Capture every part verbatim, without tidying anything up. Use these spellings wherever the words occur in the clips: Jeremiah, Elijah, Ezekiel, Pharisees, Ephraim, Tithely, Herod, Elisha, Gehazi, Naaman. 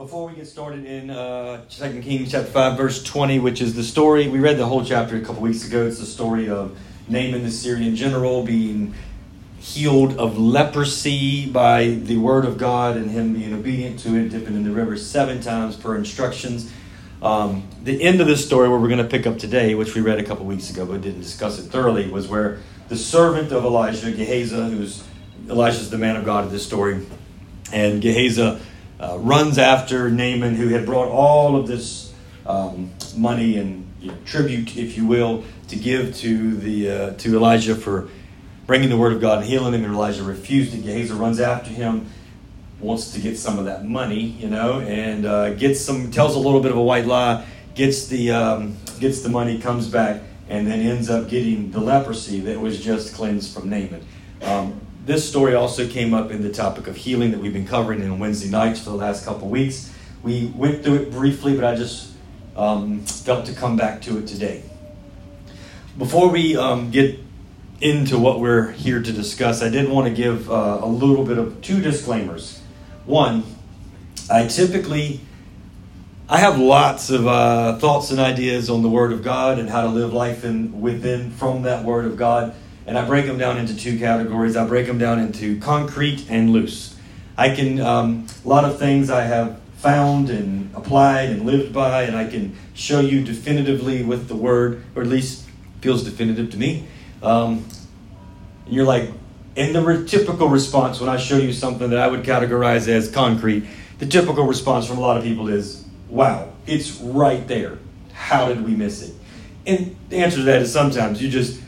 Before we get started in uh, Second Kings chapter five, verse twenty, which is the story, we read the whole chapter a couple weeks ago. It's the story of Naaman the Syrian general being healed of leprosy by the word of God and him being obedient to it, dipping in the river seven times per instructions. Um, the end of this story, where we're going to pick up today, which we read a couple weeks ago but didn't discuss it thoroughly, was where the servant of Elijah, Gehazi, who's Elisha's the man of God in this story, and Gehazi Uh, runs after Naaman, who had brought all of this um, money and you know, tribute, if you will, to give to the uh, to Elijah for bringing the word of God and healing him. And Elijah refused it. Gehazi runs after him, wants to get some of that money, you know, and uh, gets some. Tells a little bit of a white lie, gets the um, gets the money, comes back, and then ends up getting the leprosy that was just cleansed from Naaman. Um, This story also came up in the topic of healing that we've been covering on Wednesday nights for the last couple of weeks. We went through it briefly, but I just um, felt to come back to it today. Before we um, get into what we're here to discuss, I did want to give uh, a little bit of two disclaimers. One, I typically, I have lots of uh, thoughts and ideas on the Word of God and how to live life in, within from that Word of God. And I break them down into two categories. I break them down into concrete and loose. I can, um, a lot of things I have found and applied and lived by, and I can show you definitively with the word, or at least feels definitive to me. Um, and you're like, in the re- typical response when I show you something that I would categorize as concrete, the typical response from a lot of people is, wow, it's right there. How did we miss it? And the answer to that is sometimes you just...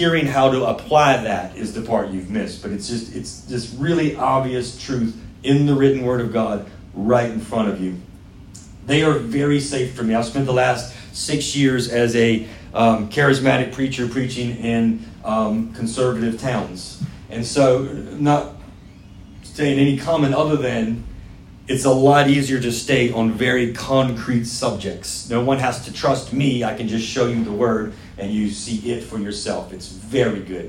hearing how to apply that is the part you've missed, but it's just it's this really obvious truth in the written word of God right in front of you. They are very safe for me. I've spent the last six years as a um, charismatic preacher preaching in um, conservative towns. And so not saying any comment other than it's a lot easier to stay on very concrete subjects. No one has to trust me. I can just show you the word and you see it for yourself. It's very good.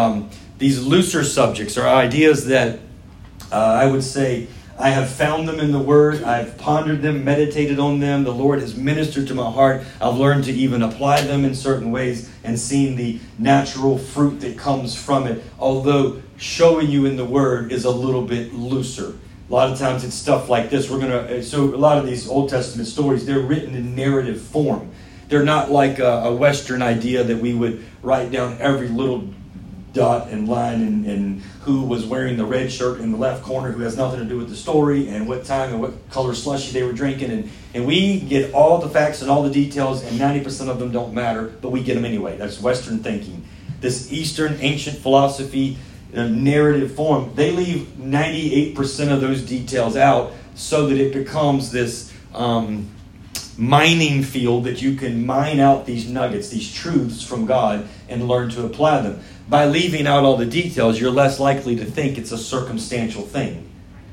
Um, these looser subjects are ideas that uh, I would say I have found them in the Word. I've pondered them, meditated on them. The Lord has ministered to my heart. I've learned to even apply them in certain ways and seen the natural fruit that comes from it, although showing you in the Word is a little bit looser. A lot of times it's stuff like this. We're gonna so a lot of these Old Testament stories, they're written in narrative form. They're not like a, a Western idea that we would write down every little dot and line and, and who was wearing the red shirt in the left corner who has nothing to do with the story and what time and what color slushy they were drinking. And, and we get all the facts and all the details, and ninety percent of them don't matter, but we get them anyway. That's Western thinking. This Eastern ancient philosophy, the narrative form, they leave ninety-eight percent of those details out so that it becomes this... Um, mining field that you can mine out these nuggets, these truths from God, and learn to apply them. By leaving out all the details, you're less likely to think it's a circumstantial thing.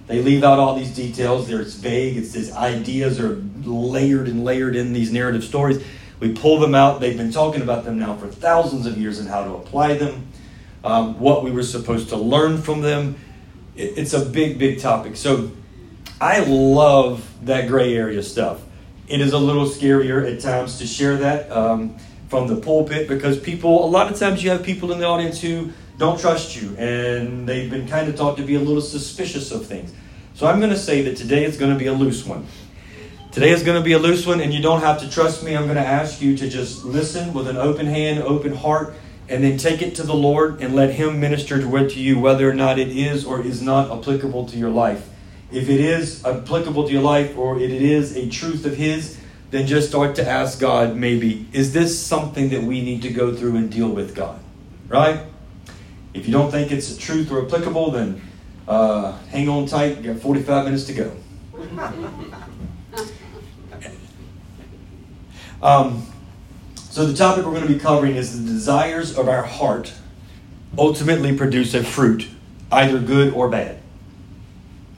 They leave out all these details. They're, it's vague. It's these ideas are layered and layered in these narrative stories. We pull them out. They've been talking about them now for thousands of years and how to apply them, um, what we were supposed to learn from them. It, it's a big, big topic. So I love that gray area stuff. It is a little scarier at times to share that um, from the pulpit because people, a lot of times you have people in the audience who don't trust you and they've been kind of taught to be a little suspicious of things. So I'm going to say that today is going to be a loose one. Today is going to be a loose one and you don't have to trust me. I'm going to ask you to just listen with an open hand, open heart, and then take it to the Lord and let Him minister to you whether or not it is or is not applicable to your life. If it is applicable to your life or it is a truth of His, then just start to ask God, maybe, is this something that we need to go through and deal with, God? Right? If you don't think it's a truth or applicable, then uh, hang on tight. You've got forty-five minutes to go. um, so the topic we're going to be covering is the desires of our heart ultimately produce a fruit, either good or bad.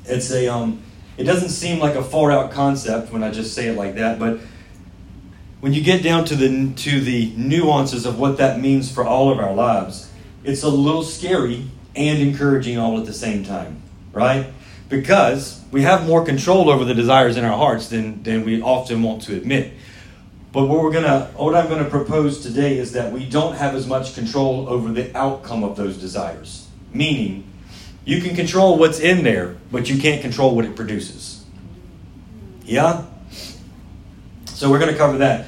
It's a. Um, it doesn't seem like a far-out concept when I just say it like that, but when you get down to the to the nuances of what that means for all of our lives, it's a little scary and encouraging all at the same time, right? because we have more control over the desires in our hearts than, than we often want to admit. But what we're gonna, what I'm gonna propose today is that we don't have as much control over the outcome of those desires. Meaning, you can control what's in there, but you can't control what it produces. Yeah? So we're going to cover that.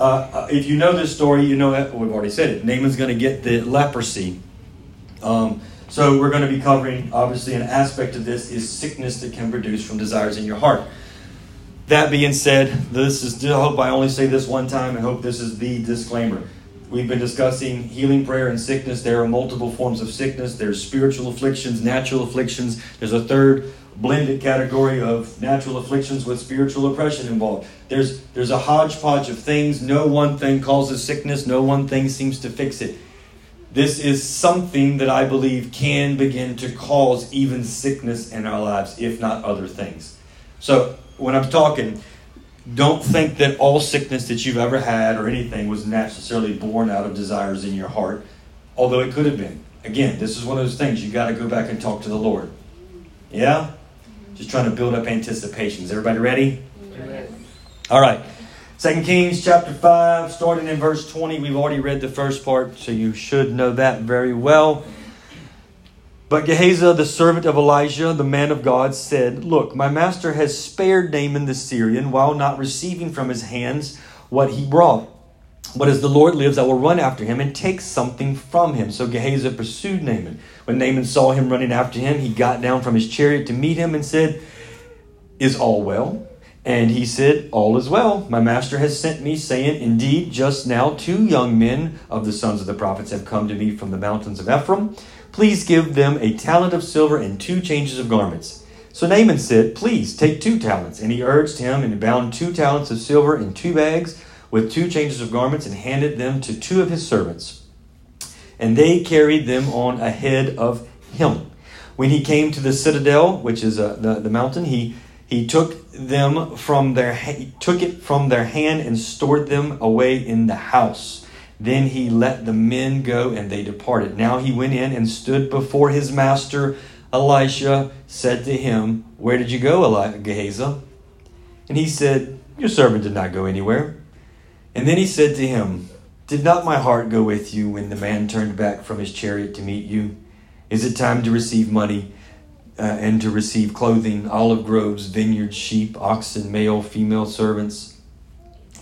Uh, if you know this story, you know that, well, we've already said it. Naaman's going to get the leprosy. Um, so we're going to be covering, obviously, an aspect of this is sickness that can produce from desires in your heart. That being said, this is, I hope I only say this one time, and hope this is the disclaimer. We've been discussing healing prayer and sickness. There are multiple forms of sickness. There's spiritual afflictions, natural afflictions. There's a third blended category of natural afflictions with spiritual oppression involved. There's there's a hodgepodge of things. No one thing causes sickness. No one thing seems to fix it. This is something that I believe can begin to cause even sickness in our lives, if not other things. So when I'm talking, don't think that all sickness that you've ever had or anything was necessarily born out of desires in your heart, although it could have been. Again, this is one of those things you got to go back and talk to the Lord. Yeah? Just trying to build up anticipations. Everybody ready? Yes. All right. Second Kings chapter five, starting in verse twenty. We've already read the first part, so you should know that very well. But Gehazi, the servant of Elijah, the man of God, said, "Look, my master has spared Naaman the Syrian while not receiving from his hands what he brought. But as the Lord lives, I will run after him and take something from him." So Gehazi pursued Naaman. When Naaman saw him running after him, he got down from his chariot to meet him and said, "Is all well?" And he said, "All is well. My master has sent me, saying, 'Indeed, just now two young men of the sons of the prophets have come to me from the mountains of Ephraim. Please give them a talent of silver and two changes of garments.' So Naaman said, 'Please take two talents.' And he urged him and bound two talents of silver in two bags with two changes of garments and handed them to two of his servants. And they carried them on ahead of him. When he came to the citadel," which is uh, the, the mountain, he, he took them from their he took it from their hand and stored them away in the house. Then he let the men go, and they departed. Now he went in and stood before his master. Elisha said to him, 'Where did you go, Eli- Gehazi?' And he said, 'Your servant did not go anywhere.' And then he said to him, 'Did not my heart go with you when the man turned back from his chariot to meet you? Is it time to receive money uh, and to receive clothing, olive groves, vineyards, sheep, oxen, male, female servants?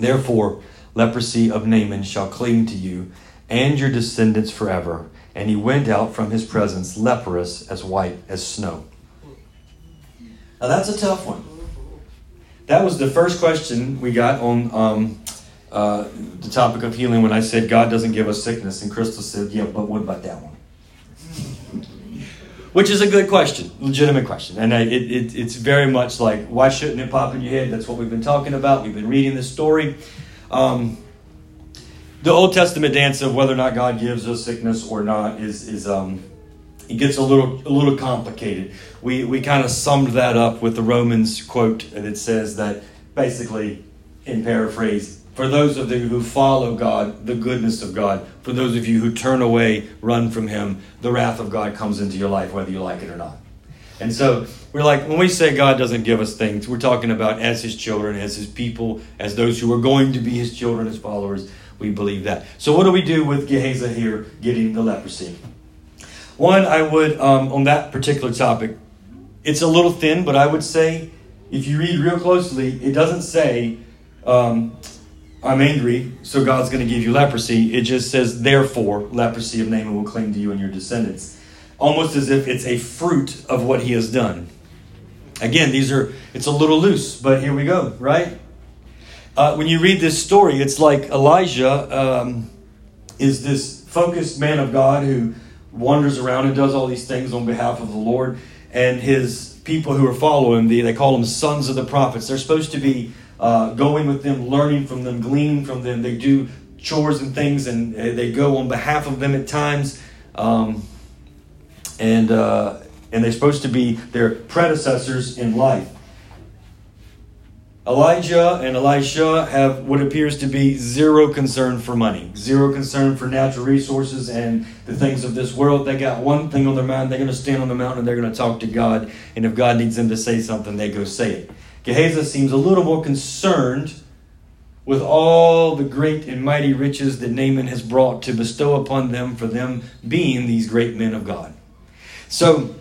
Therefore, leprosy of Naaman shall cling to you and your descendants forever.' And he went out from his presence, leprous as white as snow." Now that's a tough one. That was the first question we got on um, uh, the topic of healing when I said God doesn't give us sickness. And Crystal said, "Yeah, but what about that one?" Which is a good question, legitimate question. And it, it, it's very much like, why shouldn't it pop in your head? That's what we've been talking about. We've been reading this story. Um, the Old Testament dance of whether or not God gives us sickness or not is, is um, it gets a little a little complicated. We we kind of summed that up with the Romans quote that says that basically, in paraphrase, for those of you who follow God, the goodness of God, for those of you who turn away, run from him, the wrath of God comes into your life, whether you like it or not. And so we're like, when we say God doesn't give us things, we're talking about as his children, as his people, as those who are going to be his children, his followers. We believe that. So what do we do with Gehazi here getting the leprosy? One, I would, um, on that particular topic, it's a little thin, but I would say, if you read real closely, it doesn't say, um, I'm angry, so God's going to give you leprosy. It just says, therefore, leprosy of Naaman will cling to you and your descendants. Almost as if it's a fruit of what he has done. Again, these are, it's a little loose, but here we go, right? Uh, when you read this story, it's like Elijah um, is this focused man of God who wanders around and does all these things on behalf of the Lord. And his people who are following him, they call them sons of the prophets. They're supposed to be uh, going with them, learning from them, gleaning from them. They do chores and things, and they go on behalf of them at times. Um And uh, and they're supposed to be their predecessors in life. Elijah and Elisha have what appears to be zero concern for money, zero concern for natural resources and the things of this world. They got one thing on their mind. They're going to stand on the mountain and they're going to talk to God. And if God needs them to say something, they go say it. Gehazi seems a little more concerned with all the great and mighty riches that Naaman has brought to bestow upon them for them being these great men of God. So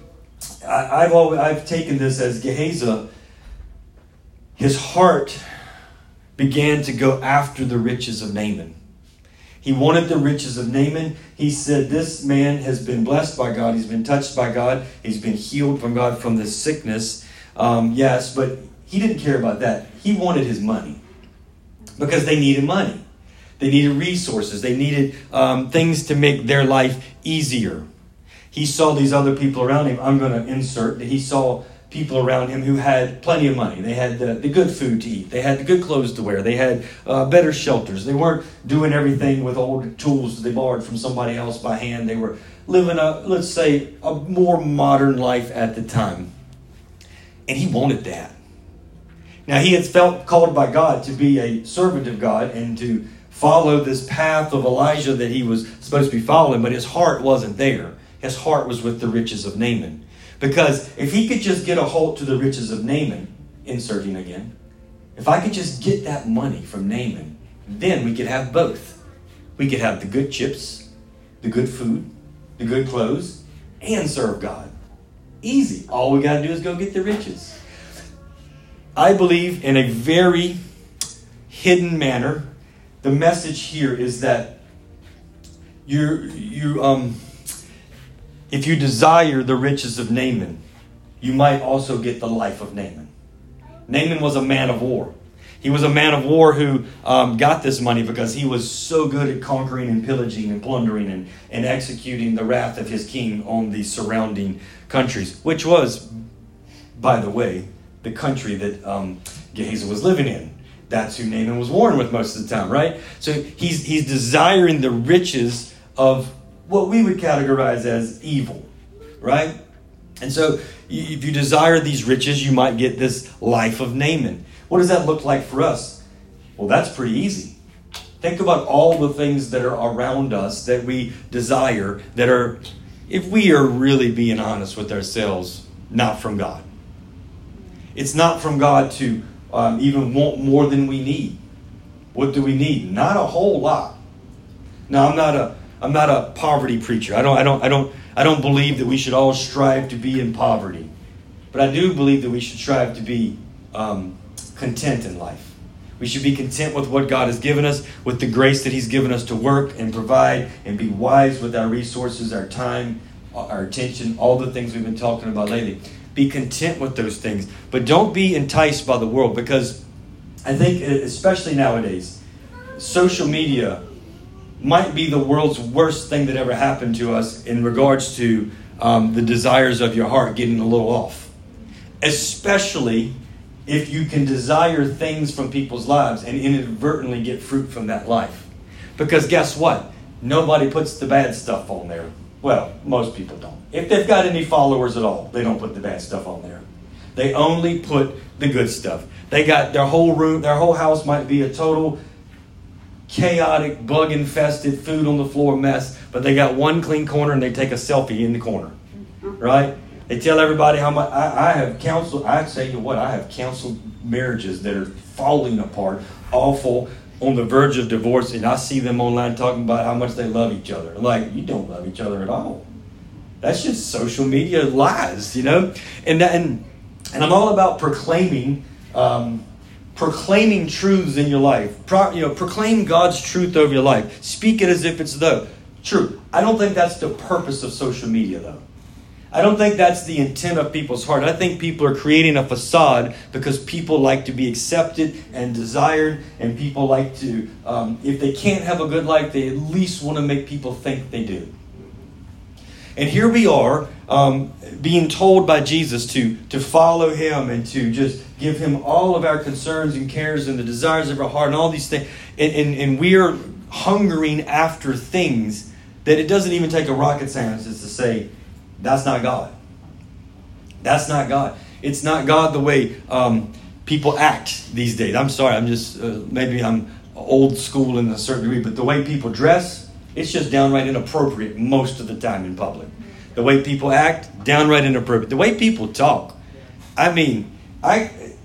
I've always, I've taken this as Gehazi, his heart began to go after the riches of Naaman. He wanted the riches of Naaman. He said, this man has been blessed by God. He's been touched by God. He's been healed from God from this sickness. Um, yes, but he didn't care about that. He wanted his money because they needed money. They needed resources. They needed um, things to make their life easier. He saw these other people around him. I'm going to insert that he saw people around him who had plenty of money. They had the, the good food to eat. They had the good clothes to wear. They had uh, better shelters. They weren't doing everything with old tools that they borrowed from somebody else by hand. They were living a, let's say, a more modern life at the time. And he wanted that. Now, he had felt called by God to be a servant of God and to follow this path of Elijah that he was supposed to be following, but his heart wasn't there. His heart was with the riches of Naaman. Because if he could just get a hold to the riches of Naaman, inserting again, if I could just get that money from Naaman, then we could have both. We could have the good chips, the good food, the good clothes, and serve God. Easy. All we got to do is go get the riches. I believe in a very hidden manner, the message here is that you, you, um, if you desire the riches of Naaman, you might also get the life of Naaman. Naaman was a man of war. He was a man of war who um, got this money because he was so good at conquering and pillaging and plundering and, and executing the wrath of his king on the surrounding countries, which was, by the way, the country that um, Gehazi was living in. That's who Naaman was warring with most of the time, right? So he's he's desiring the riches of what we would categorize as evil, right? And so if you desire these riches, you might get this life of Naaman. What does that look like for us? Well, that's pretty easy. Think about all the things that are around us that we desire that are, if we are really being honest with ourselves, not from God. It's not from God to um, even want more than we need. What do we need? Not a whole lot. Now, I'm not a I'm not a poverty preacher. I don't, I don't, I don't, I don't believe that we should all strive to be in poverty, but I do believe that we should strive to be um, content in life. We should be content with what God has given us, with the grace that He's given us to work and provide and be wise with our resources, our time, our attention, all the things we've been talking about lately. Be content with those things, but don't be enticed by the world, because I think, especially nowadays, social media might be the world's worst thing that ever happened to us in regards to um, the desires of your heart getting a little off. Especially if you can desire things from people's lives and inadvertently get fruit from that life. Because guess what? Nobody puts the bad stuff on there. Well, most people don't. If they've got any followers at all, they don't put the bad stuff on there. They only put the good stuff. They got their whole room, their whole house might be a total chaotic, bug-infested, food-on-the-floor mess, but they got one clean corner and they take a selfie in the corner, right? They tell everybody how much, I, I have counseled, I say you what, I have counseled marriages that are falling apart, awful, on the verge of divorce, and I see them online talking about how much they love each other. Like, you don't love each other at all. That's just social media lies, you know? And that, and, and I'm all about proclaiming, um, proclaiming truths in your life. Pro, you know, proclaim God's truth over your life. Speak it as if it's though true. I don't think that's the purpose of social media, though. I don't think that's the intent of people's heart. I think people are creating a facade because people like to be accepted and desired, and people like to, um, if they can't have a good life, they at least want to make people think they do. And here we are um, being told by Jesus to, to follow him and to just give him all of our concerns and cares and the desires of our heart and all these things. And, and, and we are hungering after things that it doesn't even take a rocket scientist to say, that's not God. That's not God. It's not God the way um, people act these days. I'm sorry, I'm just, uh, maybe I'm old school in a certain degree, but the way people dress, it's just downright inappropriate most of the time in public. The way people act, downright inappropriate. The way people talk, I mean, I,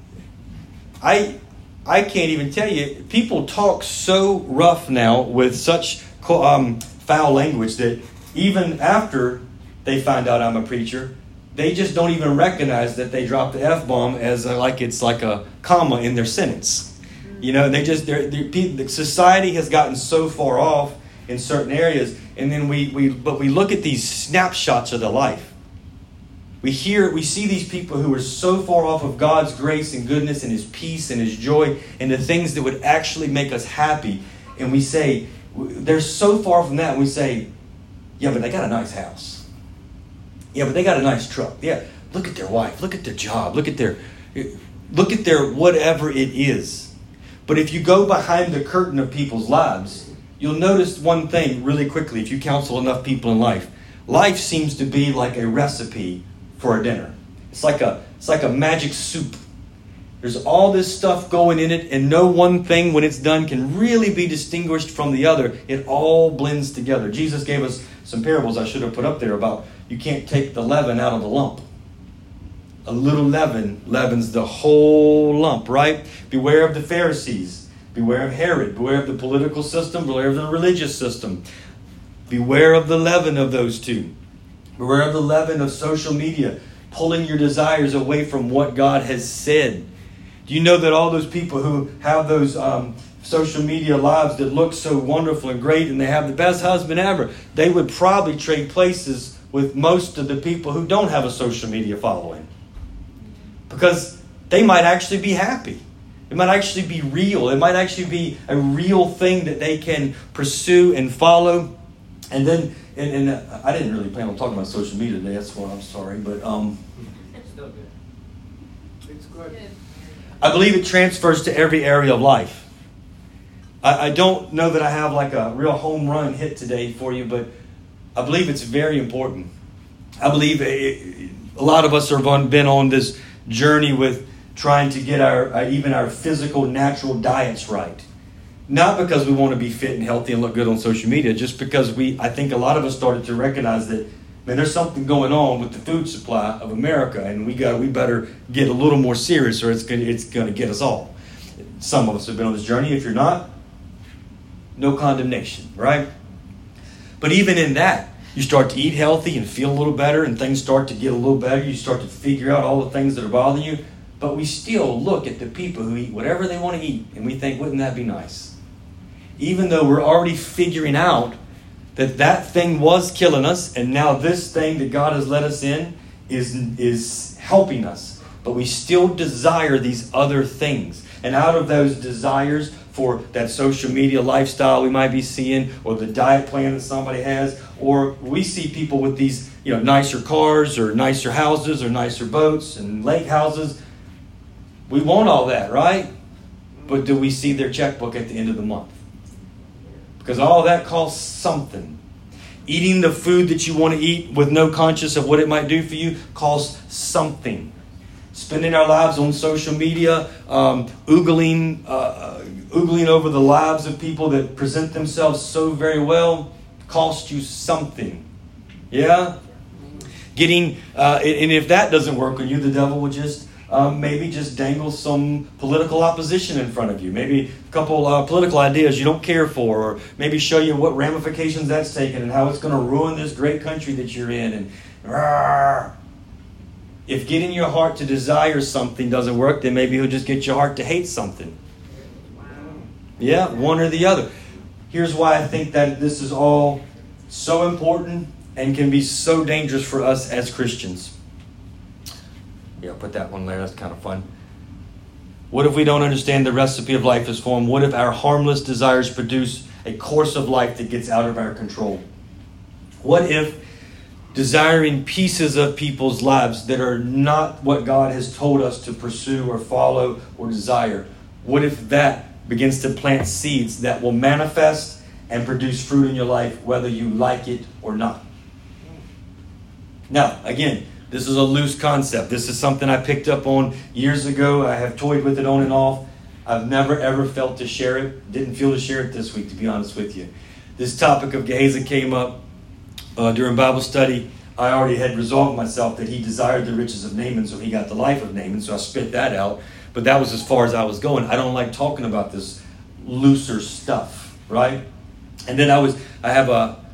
I, I can't even tell you. People talk so rough now with such um, foul language that even after they find out I'm a preacher, they just don't even recognize that they dropped the F-bomb as a, like it's like a comma in their sentence. You know, they just they're, they're, society has gotten so far off in certain areas, and then we we but we look at these snapshots of their life. We hear we see these people who are so far off of God's grace and goodness and His peace and His joy and the things that would actually make us happy, and we say they're so far from that. And we say, yeah, but they got a nice house. Yeah, but they got a nice truck. Yeah, look at their wife. Look at their job. Look at their, look at their whatever it is. But if you go behind the curtain of people's lives, you'll notice one thing really quickly if you counsel enough people in life. Life seems to be like a recipe for a dinner. It's like a, it's like a magic soup. There's all this stuff going in it, and no one thing when it's done can really be distinguished from the other. It all blends together. Jesus gave us some parables I should have put up there about you can't take the leaven out of the lump. A little leaven leavens the whole lump, right? Beware of the Pharisees. Beware of Herod. Beware of the political system. Beware of the religious system. Beware of the leaven of those two. Beware of the leaven of social media, pulling your desires away from what God has said. Do you know that all those people who have those um, social media lives that look so wonderful and great and they have the best husband ever, they would probably trade places with most of the people who don't have a social media following, because they might actually be happy. It might actually be real. It might actually be a real thing that they can pursue and follow. And then, and, and I didn't really plan on talking about social media today. That's why I'm sorry, but um, it's still good. It's good. I believe it transfers to every area of life. I, I don't know that I have like a real home run hit today for you, but I believe it's very important. I believe it, a lot of us have been on this journey with trying to get our, our even our physical, natural diets right. Not because we want to be fit and healthy and look good on social media, just because we, I think a lot of us started to recognize that, man, there's something going on with the food supply of America, and we got we better get a little more serious, or it's gonna, it's going to get us all. Some of us have been on this journey. If you're not, no condemnation, right? But even in that, you start to eat healthy and feel a little better, and things start to get a little better. You start to figure out all the things that are bothering you, but we still look at the people who eat whatever they want to eat, and we think, wouldn't that be nice? Even though we're already figuring out that that thing was killing us, and now this thing that God has let us in is, is helping us. But we still desire these other things. And out of those desires for that social media lifestyle we might be seeing, or the diet plan that somebody has, or we see people with these, you know, nicer cars or nicer houses or nicer boats and lake houses. We want all that, right? But do we see their checkbook at the end of the month? Because all that costs something. Eating the food that you want to eat with no conscience of what it might do for you costs something. Spending our lives on social media, um, oogling, uh, oogling over the lives of people that present themselves so very well costs you something. Yeah? Getting, uh, and if that doesn't work on you, the devil will just Um, maybe just dangle some political opposition in front of you. Maybe a couple uh, political ideas you don't care for, or maybe show you what ramifications that's taken and how it's going to ruin this great country that you're in. And rah! If getting your heart to desire something doesn't work, then maybe he'll just get your heart to hate something. Wow. Yeah, one or the other. Here's why I think that this is all so important and can be so dangerous for us as Christians. Yeah, put that one there. That's kind of fun. What if we don't understand the recipe of life is formed? What if our harmless desires produce a course of life that gets out of our control? What if desiring pieces of people's lives that are not what God has told us to pursue or follow or desire? What if that begins to plant seeds that will manifest and produce fruit in your life, whether you like it or not? Now, again, This is a loose concept. This is something I picked up on years ago. I have toyed with it on and off. I've never, ever felt to share it. Didn't feel to share it this week, to be honest with you. This topic of Gehazi came up uh, during Bible study. I already had resolved myself that he desired the riches of Naaman, so he got the life of Naaman, so I spit that out. But that was as far as I was going. I don't like talking about this looser stuff, right? And then I was, I have a,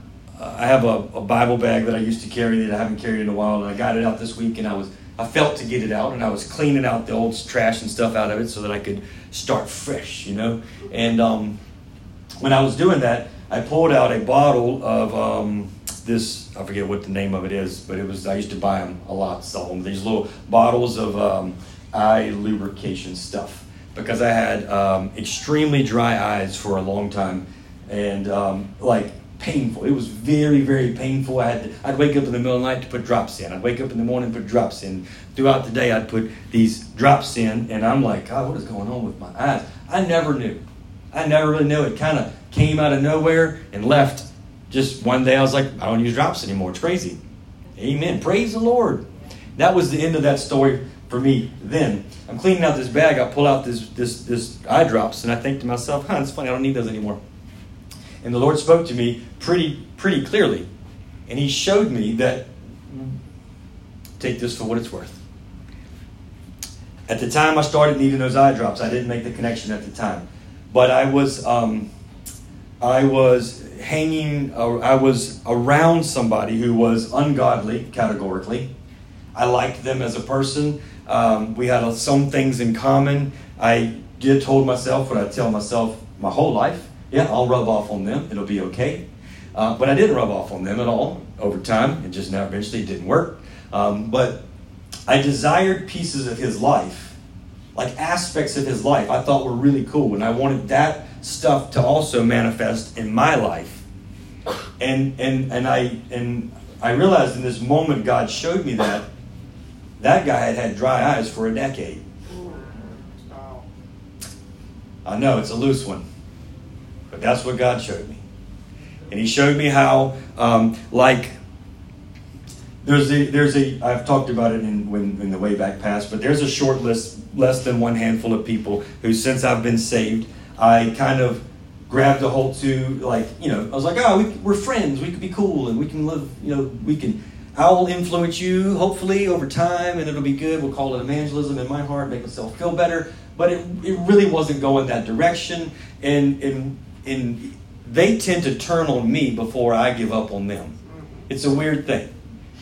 I have a, a Bible bag that I used to carry that I haven't carried in a while, and I got it out this week, and I was, I felt to get it out, and I was cleaning out the old trash and stuff out of it so that I could start fresh, you know? And um, when I was doing that, I pulled out a bottle of um, this, I forget what the name of it is, but it was, I used to buy them a lot, sell them, these little bottles of um, eye lubrication stuff, because I had um, extremely dry eyes for a long time, and um, like, painful. It was very, very painful. I had to, I'd wake up in the middle of the night to put drops in. I'd wake up in the morning and put drops in. Throughout the day, I'd put these drops in, and I'm like, God, what is going on with my eyes? I never knew. I never really knew. It kind of came out of nowhere and left. Just one day, I was like, I don't use drops anymore. It's crazy. Amen. Praise the Lord. That was the end of that story for me then. I'm cleaning out this bag. I pull out this this this eye drops, and I think to myself, huh, it's funny. I don't need those anymore. And the Lord spoke to me pretty pretty clearly. And he showed me that, take this for what it's worth. At the time I started needing those eye drops, I didn't make the connection at the time. But I was um, I was hanging, uh, I was around somebody who was ungodly, categorically. I liked them as a person. Um, we had some things in common. I did told myself what I tell myself my whole life. Yeah, I'll rub off on them. It'll be okay. Uh, but I didn't rub off on them at all over time. It just now eventually didn't work. Um, but I desired pieces of his life, like aspects of his life I thought were really cool. And I wanted that stuff to also manifest in my life. And and and I and I realized in this moment God showed me that that guy had had dry eyes for a decade. I know, it's a loose one. But that's what God showed me. And he showed me how, um, like, there's a, there's a, I've talked about it in, when, in the way back past, but there's a short list, less than one handful of people who, since I've been saved, I kind of grabbed a hold to, like, you know, I was like, oh, we, we're friends, we could be cool, and we can live, you know, we can, I'll influence you, hopefully, over time, and it'll be good. We'll call it evangelism in my heart, make myself feel better. But it, it really wasn't going that direction, and, and, And they tend to turn on me before I give up on them. It's a weird thing.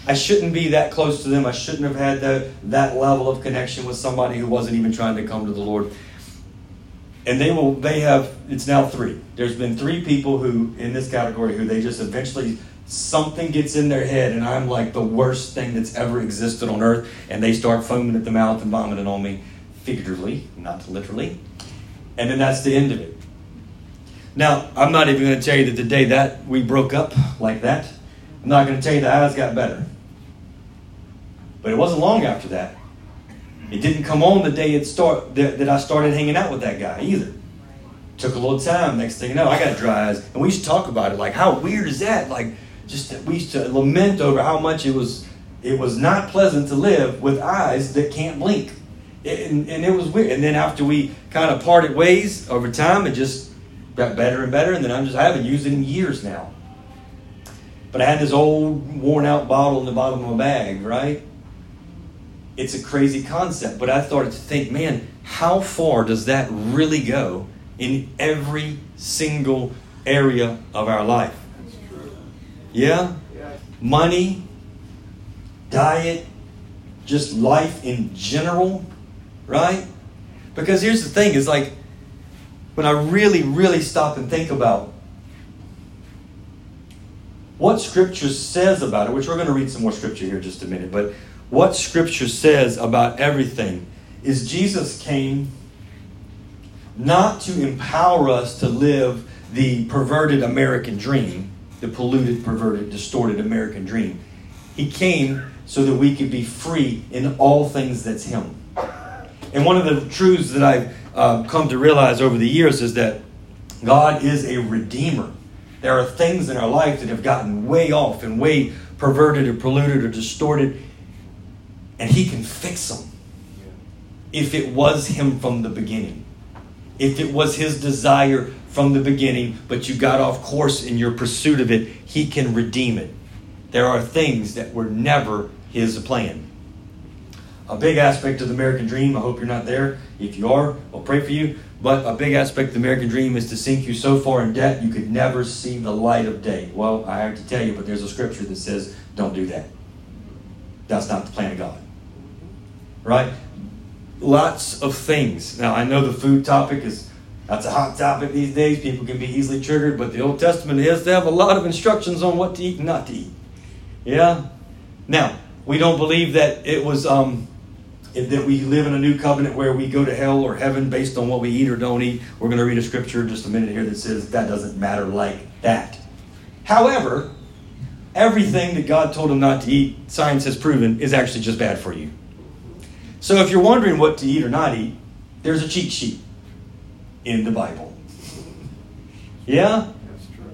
I shouldn't be that close to them. I shouldn't have had the, that level of connection with somebody who wasn't even trying to come to the Lord. And they will, they have, it's now three. There's been three people who, in this category, who they just eventually, something gets in their head, and I'm like the worst thing that's ever existed on earth. And they start foaming at the mouth and vomiting on me, figuratively, not literally. And then that's the end of it. Now, I'm not even going to tell you that the day that we broke up like that, I'm not going to tell you the eyes got better. But it wasn't long after that. It didn't come on the day it start that, that I started hanging out with that guy either. Took a little time. Next thing you know, I got dry eyes. And we used to talk about it. Like, how weird is that? Like, just that we used to lament over how much it was it was not pleasant to live with eyes that can't blink. And, and it was weird. And then after we kind of parted ways over time, it just got better and better, and then I'm just, I haven't used it in years now. But I had this old worn out bottle in the bottom of my bag, right? It's a crazy concept, but I started to think, man, how far does that really go in every single area of our life? That's true. Yeah? Yeah. Money, diet, just life in general, right? Because here's the thing, it's like, when I really, really stop and think about what Scripture says about it, which we're going to read some more Scripture here in just a minute, but what Scripture says about everything is Jesus came not to empower us to live the perverted American dream, the polluted, perverted, distorted American dream. He came so that we could be free in all things that's Him. And one of the truths that I've uh, come to realize over the years is that God is a redeemer. There are things in our life that have gotten way off and way perverted or polluted or distorted. and he can fix them. If it was him from the beginning, if it was his desire from the beginning, but you got off course in your pursuit of it, he can redeem it. There are things that were never his plan. A big aspect of the American dream, I hope you're not there. If you are, I'll pray for you. But a big aspect of the American dream is to sink you so far in debt you could never see the light of day. Well, I have to tell you, but there's a scripture that says, don't do that. That's not the plan of God. Right? Lots of things. Now, I know the food topic is, that's a hot topic these days. People can be easily triggered, but the Old Testament is to have a lot of instructions on what to eat and not to eat. Yeah? Now, we don't believe that it was, um, that we live in a new covenant where we go to hell or heaven based on what we eat or don't eat. We're going to read a scripture in just a minute here that says that doesn't matter like that. However, everything that God told him not to eat, science has proven, is actually just bad for you. So if you're wondering what to eat or not eat, there's a cheat sheet in the Bible. Yeah? That's true.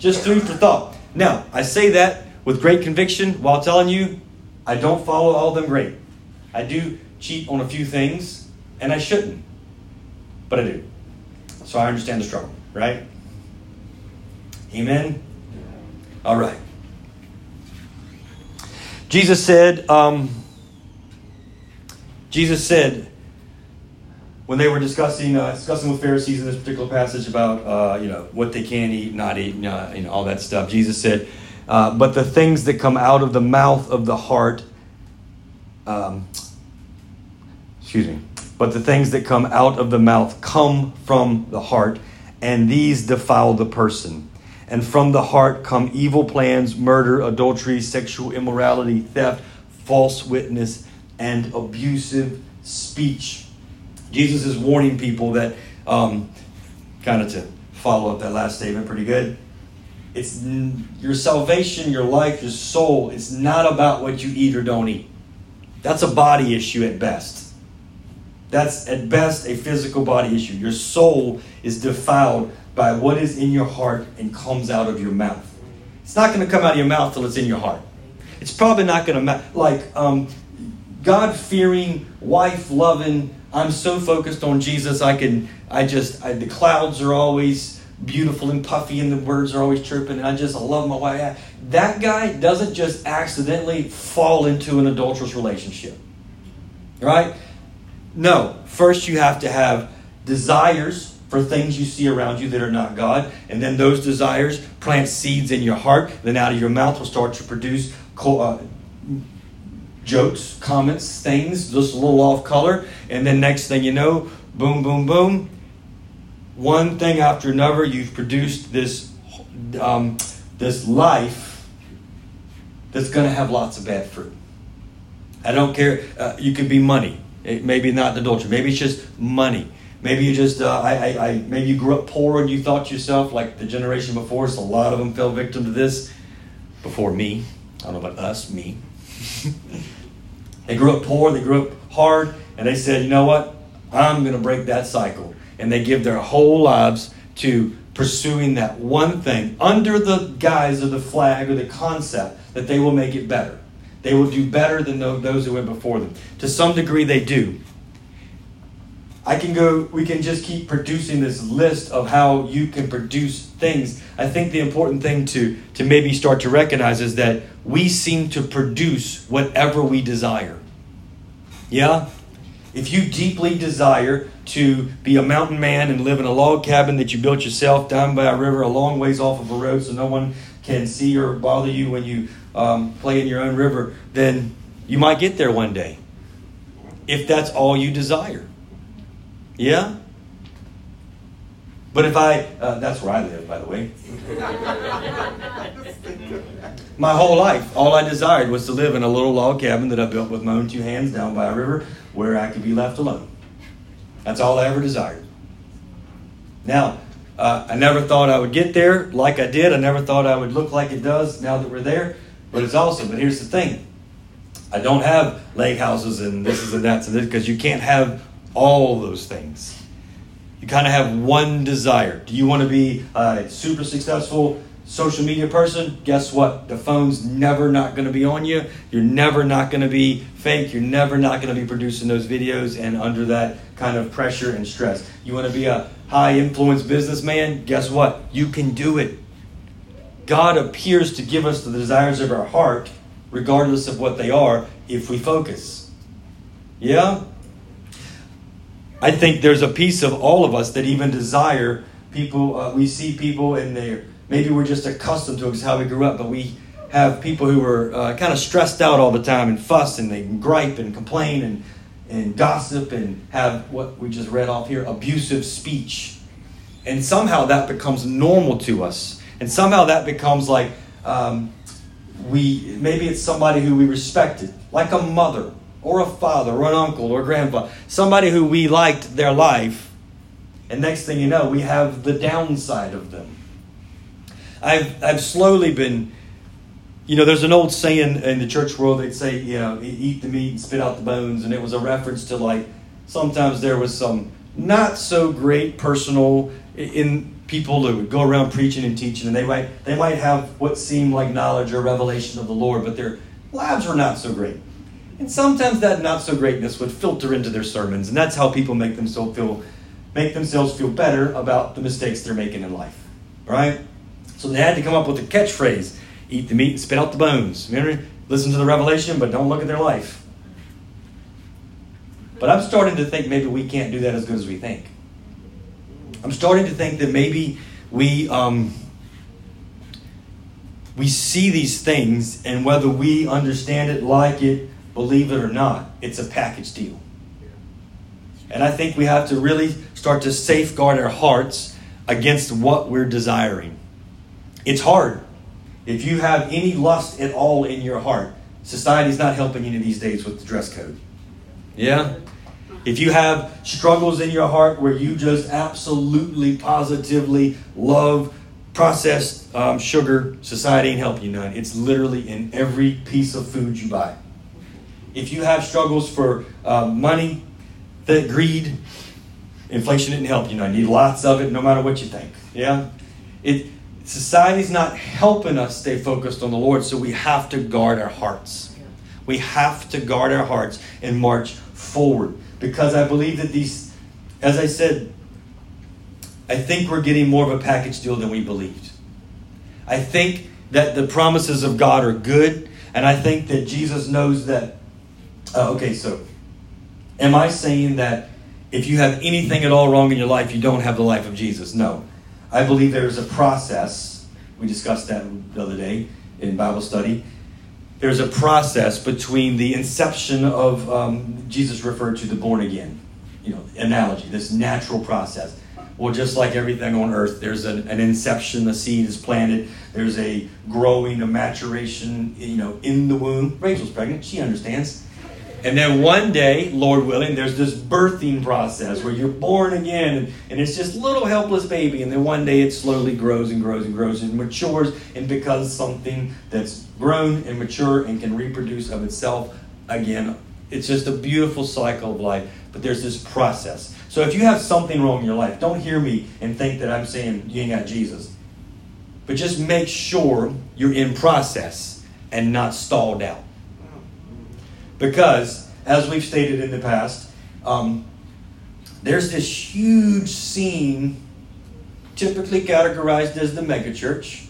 Just food for thought. Now, I say that with great conviction while telling you I don't follow all them great. I do cheat on a few things, and I shouldn't. But I do. So I understand the struggle, right? Amen? All right. Jesus said... Um, Jesus said, when they were discussing uh, discussing with Pharisees in this particular passage about uh, you know what they can eat, not eat, uh, you know, all that stuff, Jesus said, uh, but the things that come out of the mouth of the heart, um, excuse me, but the things that come out of the mouth come from the heart, and these defile the person. And from the heart come evil plans, murder, adultery, sexual immorality, theft, false witness, and abusive speech. Jesus is warning people that, um, kind of to follow up that last statement pretty good, it's your salvation, your life, your soul, it's not about what you eat or don't eat. That's a body issue at best. That's at best a physical body issue. Your soul is defiled by what is in your heart and comes out of your mouth. It's not going to come out of your mouth till it's in your heart. It's probably not going to matter. Like, um... God-fearing, wife-loving, I'm so focused on Jesus, I can, I just, I, the clouds are always beautiful and puffy and the birds are always chirping and I just I love my wife. That guy doesn't just accidentally fall into an adulterous relationship, right? No, first you have to have desires for things you see around you that are not God, and then those desires plant seeds in your heart, then out of your mouth will start to produce co- uh, jokes, comments, things, just a little off color. And then next thing you know, boom, boom, boom. One thing after another, you've produced this um, this life that's going to have lots of bad fruit. I don't care. Uh, you could be money. It, maybe not adultery. Maybe it's just money. Maybe you just, uh, I, I, I, maybe you grew up poor and you thought yourself, like the generation before, so a lot of them fell victim to this. Before me. I don't know about us, me. They grew up poor, they grew up hard, and they said, you know what, I'm going to break that cycle. And they give their whole lives to pursuing that one thing under the guise of the flag or the concept that they will make it better. They will do better than those who went before them. To some degree, they do. I can go, we can just keep producing this list of how you can produce things. I think the important thing to, to maybe start to recognize is that we seem to produce whatever we desire. Yeah? If you deeply desire to be a mountain man and live in a log cabin that you built yourself down by a river a long ways off of a road so no one can see or bother you when you um, play in your own river, then you might get there one day. If that's all you desire. Yeah? But if I... Uh, that's where I live, by the way. My whole life, all I desired was to live in a little log cabin that I built with my own two hands down by a river where I could be left alone. That's all I ever desired. Now, uh, I never thought I would get there like I did. I never thought I would look like it does now that we're there. But it's awesome. But here's the thing. I don't have lake houses and this and that and this because you can't have... all those things. You kind of have one desire. Do you want to be uh, super successful, social media person, guess what? The phone's never not going to be on you. You're never not going to be fake. You're never not going to be producing those videos and under that kind of pressure and stress. You want to be a high influence businessman? Guess what? You can do it. God appears to give us the desires of our heart, regardless of what they are, if we focus. Yeah? I think there's a piece of all of us that even desire people. Uh, we see people in their... Maybe we're just accustomed to it, it's how we grew up, but we have people who are uh, kind of stressed out all the time and fuss and they gripe and complain and, and gossip and have what we just read off here, abusive speech. And somehow that becomes normal to us. And somehow that becomes like um, we, maybe it's somebody who we respected, like a mother or a father or an uncle or grandpa, somebody who we liked their life. And next thing you know, we have the downside of them. I've I've slowly been, you know, there's an old saying in the church world, they'd say, you know, eat the meat and spit out the bones. And it was a reference to, like, sometimes there was some not so great personal in people that would go around preaching and teaching. And they might, they might have what seemed like knowledge or revelation of the Lord, but their lives were not so great. And sometimes that not so greatness would filter into their sermons. And that's how people make themselves feel, make themselves feel better about the mistakes they're making in life. Right? So they had to come up with a catchphrase, eat the meat and spit out the bones. Listen to the revelation, but don't look at their life. But I'm starting to think maybe we can't do that as good as we think. I'm starting to think that maybe we um, we see these things, and whether we understand it, like it, believe it or not, it's a package deal. And I think we have to really start to safeguard our hearts against what we're desiring. It's hard. If you have any lust at all in your heart, society's not helping you these days with the dress code. Yeah? If you have struggles in your heart where you just absolutely, positively love processed um, sugar, society ain't helping you none. It's literally in every piece of food you buy. If you have struggles for uh, money, that greed, inflation didn't help you none. You need lots of it no matter what you think. Yeah? It... Society's not helping us stay focused on the Lord, so we have to guard our hearts. We have to guard our hearts and march forward. Because I believe that these, as I said, I think we're getting more of a package deal than we believed. I think that the promises of God are good, and I think that Jesus knows that. Uh, okay, so am I saying that if you have anything at all wrong in your life, you don't have the life of Jesus? No. I believe there is a process. We discussed that the other day in Bible study. There's a process between the inception of, um, Jesus referred to the born again, you know, analogy, this natural process. Well, just like everything on earth, there's an, an inception, a seed is planted. There's a growing, a maturation, you know, in the womb. Rachel's pregnant. She understands. And then one day, Lord willing, there's this birthing process where you're born again and it's just little helpless baby. And then one day it slowly grows and grows and grows and matures and becomes something that's grown and mature and can reproduce of itself again. It's just a beautiful cycle of life. But there's this process. So if you have something wrong in your life, don't hear me and think that I'm saying you ain't got Jesus. But just make sure you're in process and not stalled out. Because, as we've stated in the past, um, there's this huge scene, typically categorized as the megachurch,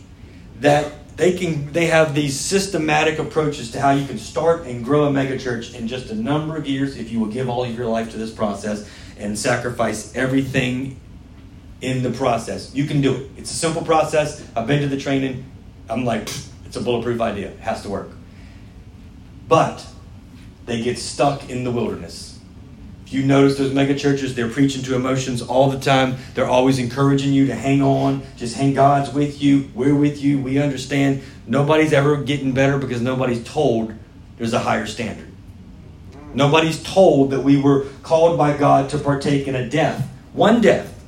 that they can they have these systematic approaches to how you can start and grow a megachurch in just a number of years if you will give all of your life to this process and sacrifice everything in the process. You can do it. It's a simple process. I've been to the training. I'm like, it's a bulletproof idea. It has to work. But they get stuck in the wilderness. If you notice those mega churches, they're preaching to emotions all the time. They're always encouraging you to hang on. Just hang, God's with you. We're with you. We understand. Nobody's ever getting better because nobody's told there's a higher standard. Nobody's told that we were called by God to partake in a death. One death.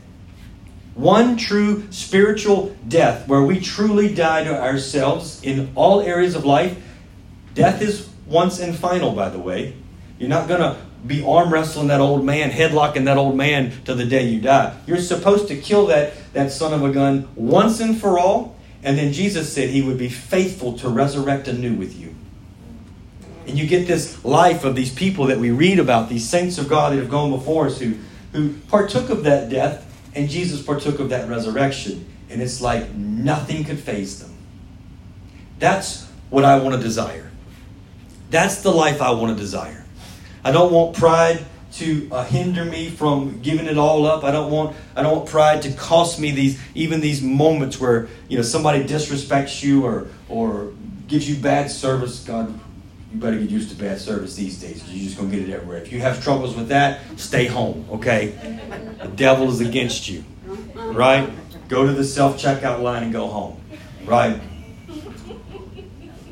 One true spiritual death where we truly die to ourselves in all areas of life. Death is once and final, by the way. You're not going to be arm wrestling that old man, headlocking that old man till the day you die. You're supposed to kill that, that son of a gun once and for all. And then Jesus said he would be faithful to resurrect anew with you. And you get this life of these people that we read about, these saints of God that have gone before us who, who partook of that death, and Jesus partook of that resurrection. And it's like nothing could faze them. That's what I want to desire. That's the life I want to desire. I don't want pride to uh, hinder me from giving it all up. I don't want I don't want pride to cost me these even these moments where, you know, somebody disrespects you or or gives you bad service. God, you better get used to bad service these days. You're just going to get it everywhere. If you have troubles with that, stay home, okay? The devil is against you, right? Go to the self-checkout line and go home, right?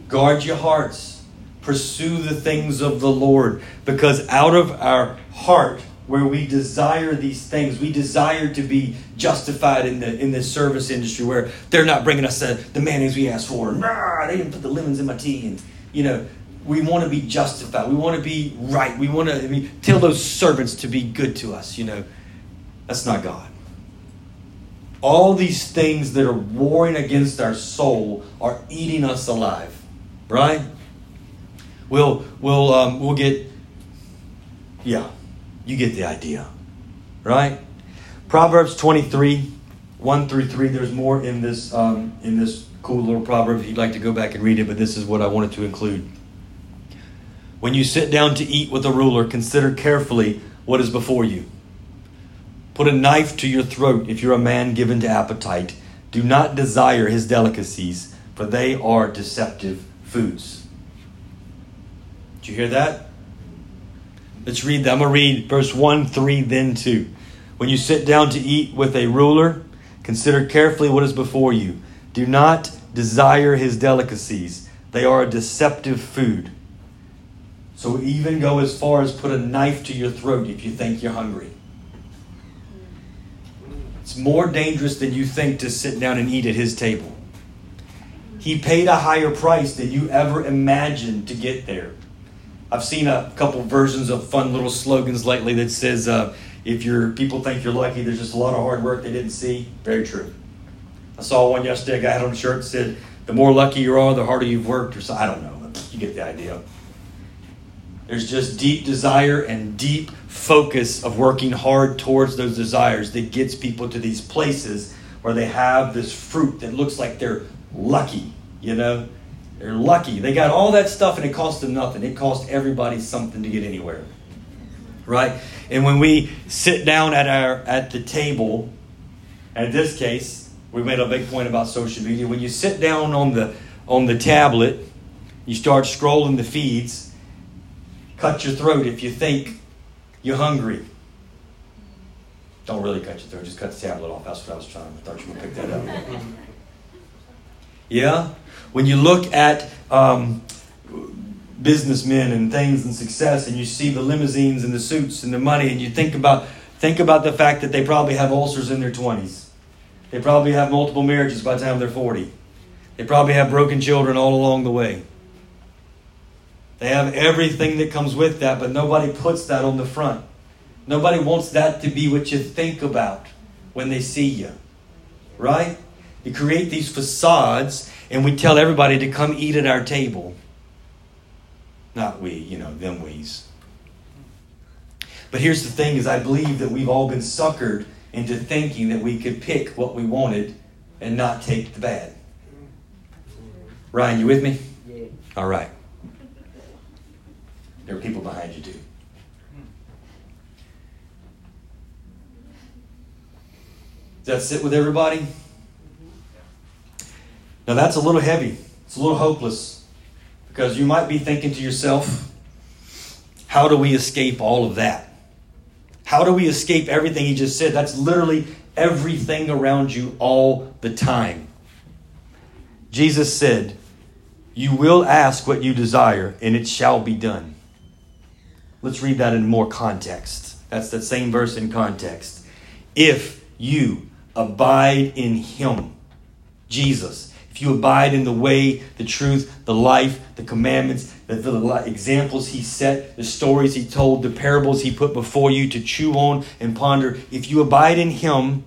Guard your hearts. Pursue the things of the Lord, because out of our heart where we desire these things, we desire to be justified in the in the service industry where they're not bringing us the, the mayonnaise we asked for. Nah, they didn't put the lemons in my tea. And, you know, we want to be justified. We want to be right. We want to I mean, tell those servants to be good to us. You know, that's not God. All these things that are warring against our soul are eating us alive, right? We'll we'll um, we'll get, yeah, you get the idea, right? Proverbs twenty-three, one through three. There's more in this um, in this cool little proverb. If you'd like to go back and read it, but this is what I wanted to include. When you sit down to eat with a ruler, consider carefully what is before you. Put a knife to your throat if you're a man given to appetite. Do not desire his delicacies, for they are deceptive foods. Did you hear that? Let's read that. I'm going to read verse one, three, then two. When you sit down to eat with a ruler, consider carefully what is before you. Do not desire his delicacies. They are a deceptive food. So even go as far as put a knife to your throat if you think you're hungry. It's more dangerous than you think to sit down and eat at his table. He paid a higher price than you ever imagined to get there. I've seen a couple versions of fun little slogans lately that says, uh, if your people think you're lucky, there's just a lot of hard work they didn't see. Very true. I saw one yesterday, a guy had on a shirt that said, the more lucky you are, the harder you've worked. Or so, I don't know. You get the idea. There's just deep desire and deep focus of working hard towards those desires that gets people to these places where they have this fruit that looks like they're lucky, you know. They're lucky. They got all that stuff and it cost them nothing. It cost everybody something to get anywhere, right? And when we sit down at our at the table, and in this case, we made a big point about social media. When you sit down on the on the tablet, you start scrolling the feeds. Cut your throat if you think you're hungry. Don't really cut your throat. Just cut the tablet off. That's what I was trying. I thought you would pick that up. Yeah? When you look at um, businessmen and things and success and you see the limousines and the suits and the money and you think about think about the fact that they probably have ulcers in their twenties. They probably have multiple marriages by the time they're forty. They probably have broken children all along the way. They have everything that comes with that, but nobody puts that on the front. Nobody wants that to be what you think about when they see you, right? You create these facades, and we tell everybody to come eat at our table. Not we, you know, them we's. But here's the thing is I believe that we've all been suckered into thinking that we could pick what we wanted and not take the bad. Ryan, you with me? Yeah. All right. There are people behind you too. Does that sit with everybody? Now that's a little heavy. It's a little hopeless. Because you might be thinking to yourself, how do we escape all of that? How do we escape everything he just said? That's literally everything around you all the time. Jesus said, you will ask what you desire, and it shall be done. Let's read that in more context. That's that same verse in context. If you abide in him, Jesus, if you abide in the way, the truth, the life, the commandments, the, the examples he set, the stories he told, the parables he put before you to chew on and ponder, if you abide in him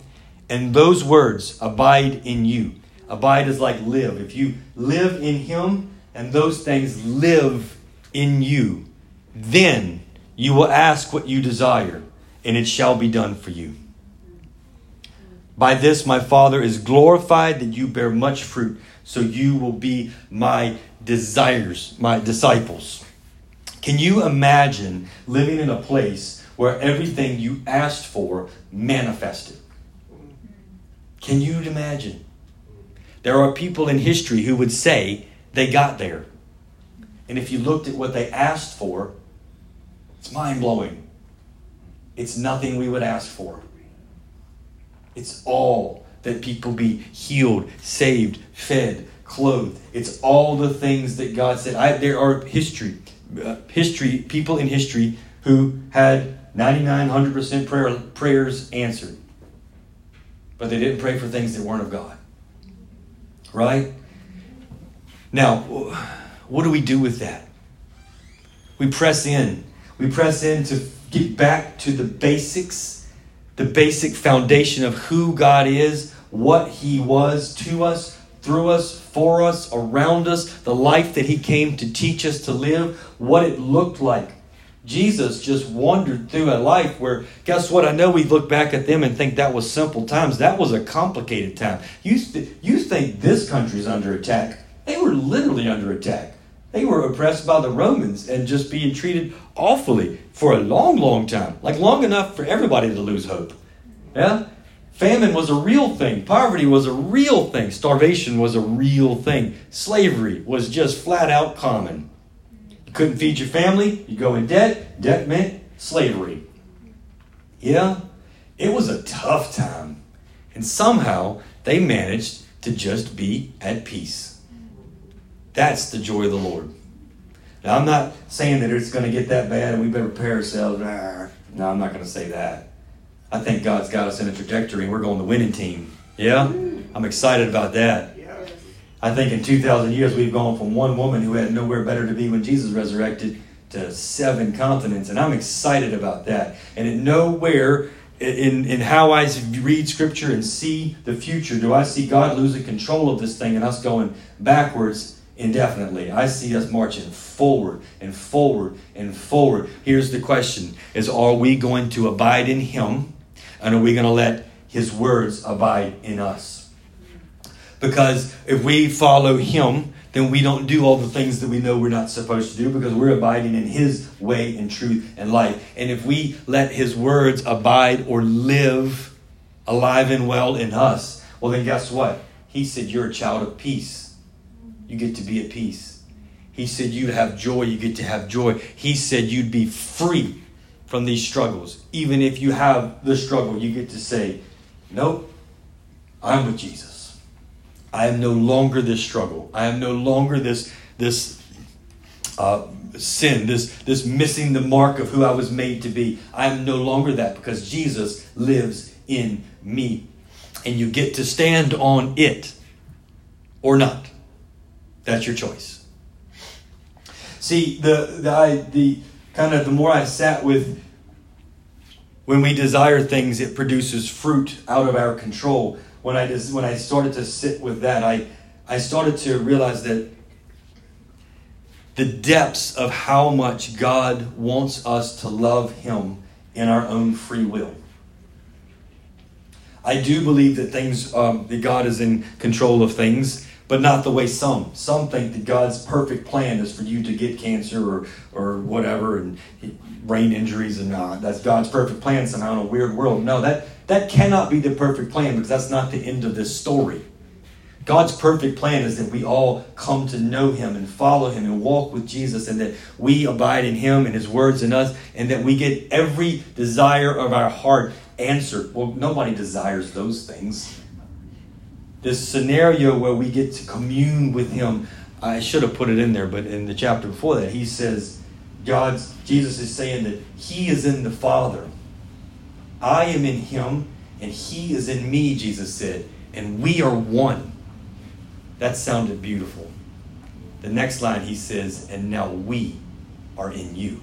and those words abide in you, Abide is like live. If you live in him and those things live in you, then you will ask what you desire, and it shall be done for you. By this my Father is glorified, that you bear much fruit, so you will be my desires, my disciples. Can you imagine living in a place where everything you asked for manifested? Can you imagine? There are people in history who would say they got there. And if you looked at what they asked for, it's mind-blowing. It's nothing we would ask for. It's all that people be healed, saved, fed, clothed. It's all the things that God said. I, there are history, uh, history, people in history who had ninety-nine, one hundred percent prayer, prayers answered. But they didn't pray for things that weren't of God. Right? Now, what do we do with that? We press in. We press in to get back to the basics, the basic foundation of who God is, what he was to us, through us, for us, around us, the life that he came to teach us to live, what it looked like. Jesus just wandered through a life where, guess what? I know we look back at them and think that was simple times. That was a complicated time. You, th- you think this country's under attack. They were literally under attack. They were oppressed by the Romans and just being treated awfully for a long, long time. Like long enough for everybody to lose hope. Yeah? Famine was a real thing. Poverty was a real thing. Starvation was a real thing. Slavery was just flat out common. You couldn't feed your family. You go in debt. Debt meant slavery. Yeah? It was a tough time. And somehow they managed to just be at peace. That's the joy of the Lord. Now, I'm not saying that it's going to get that bad and we better prepare ourselves. No, I'm not going to say that. I think God's got us in a trajectory and we're going the winning team. Yeah? I'm excited about that. I think in two thousand years we've gone from one woman who had nowhere better to be when Jesus resurrected to seven continents. And I'm excited about that. And at nowhere in, in how I read Scripture and see the future do I see God losing control of this thing and us going backwards indefinitely. I see us marching forward and forward and forward. Here's the question is, are we going to abide in him, and are we going to let his words abide in us? Because if we follow him, then we don't do all the things that we know we're not supposed to do, because we're abiding in his way and truth and life. And if we let his words abide or live alive and well in us, well then guess what? He said, you're a child of peace. You get to be at peace. He said you'd have joy. You get to have joy. He said you'd be free from these struggles. Even if you have the struggle, you get to say, nope, I'm with Jesus. I am no longer this struggle. I am no longer this, this uh, sin, this, this missing the mark of who I was made to be. I am no longer that, because Jesus lives in me. And you get to stand on it or not. That's your choice. See, the the, I, the kind of the more I sat with, when we desire things, it produces fruit out of our control. When I just, when I started to sit with that, I I started to realize that the depths of how much God wants us to love him in our own free will. I do believe that things um, that God is in control of things. But not the way some. Some think that God's perfect plan is for you to get cancer or or whatever and brain injuries, and uh, that's God's perfect plan somehow in a weird world. No, that, that cannot be the perfect plan, because that's not the end of this story. God's perfect plan is that we all come to know him and follow him and walk with Jesus, and that we abide in him and his words in us, and that we get every desire of our heart answered. Well, nobody desires those things. This scenario where we get to commune with him, I should have put it in there, but in the chapter before that, he says, God's, Jesus is saying that he is in the Father. I am in him, and he is in me, Jesus said, and we are one. That sounded beautiful. The next line he says, and now we are in you,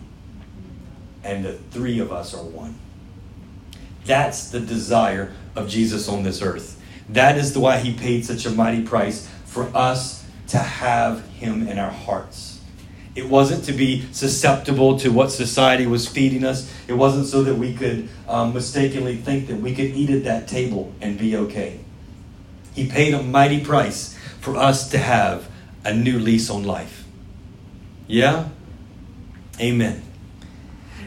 and the three of us are one. That's the desire of Jesus on this earth. That is why he paid such a mighty price for us to have him in our hearts. It wasn't to be susceptible to what society was feeding us. It wasn't so that we could um, mistakenly think that we could eat at that table and be okay. He paid a mighty price for us to have a new lease on life. Yeah? Amen.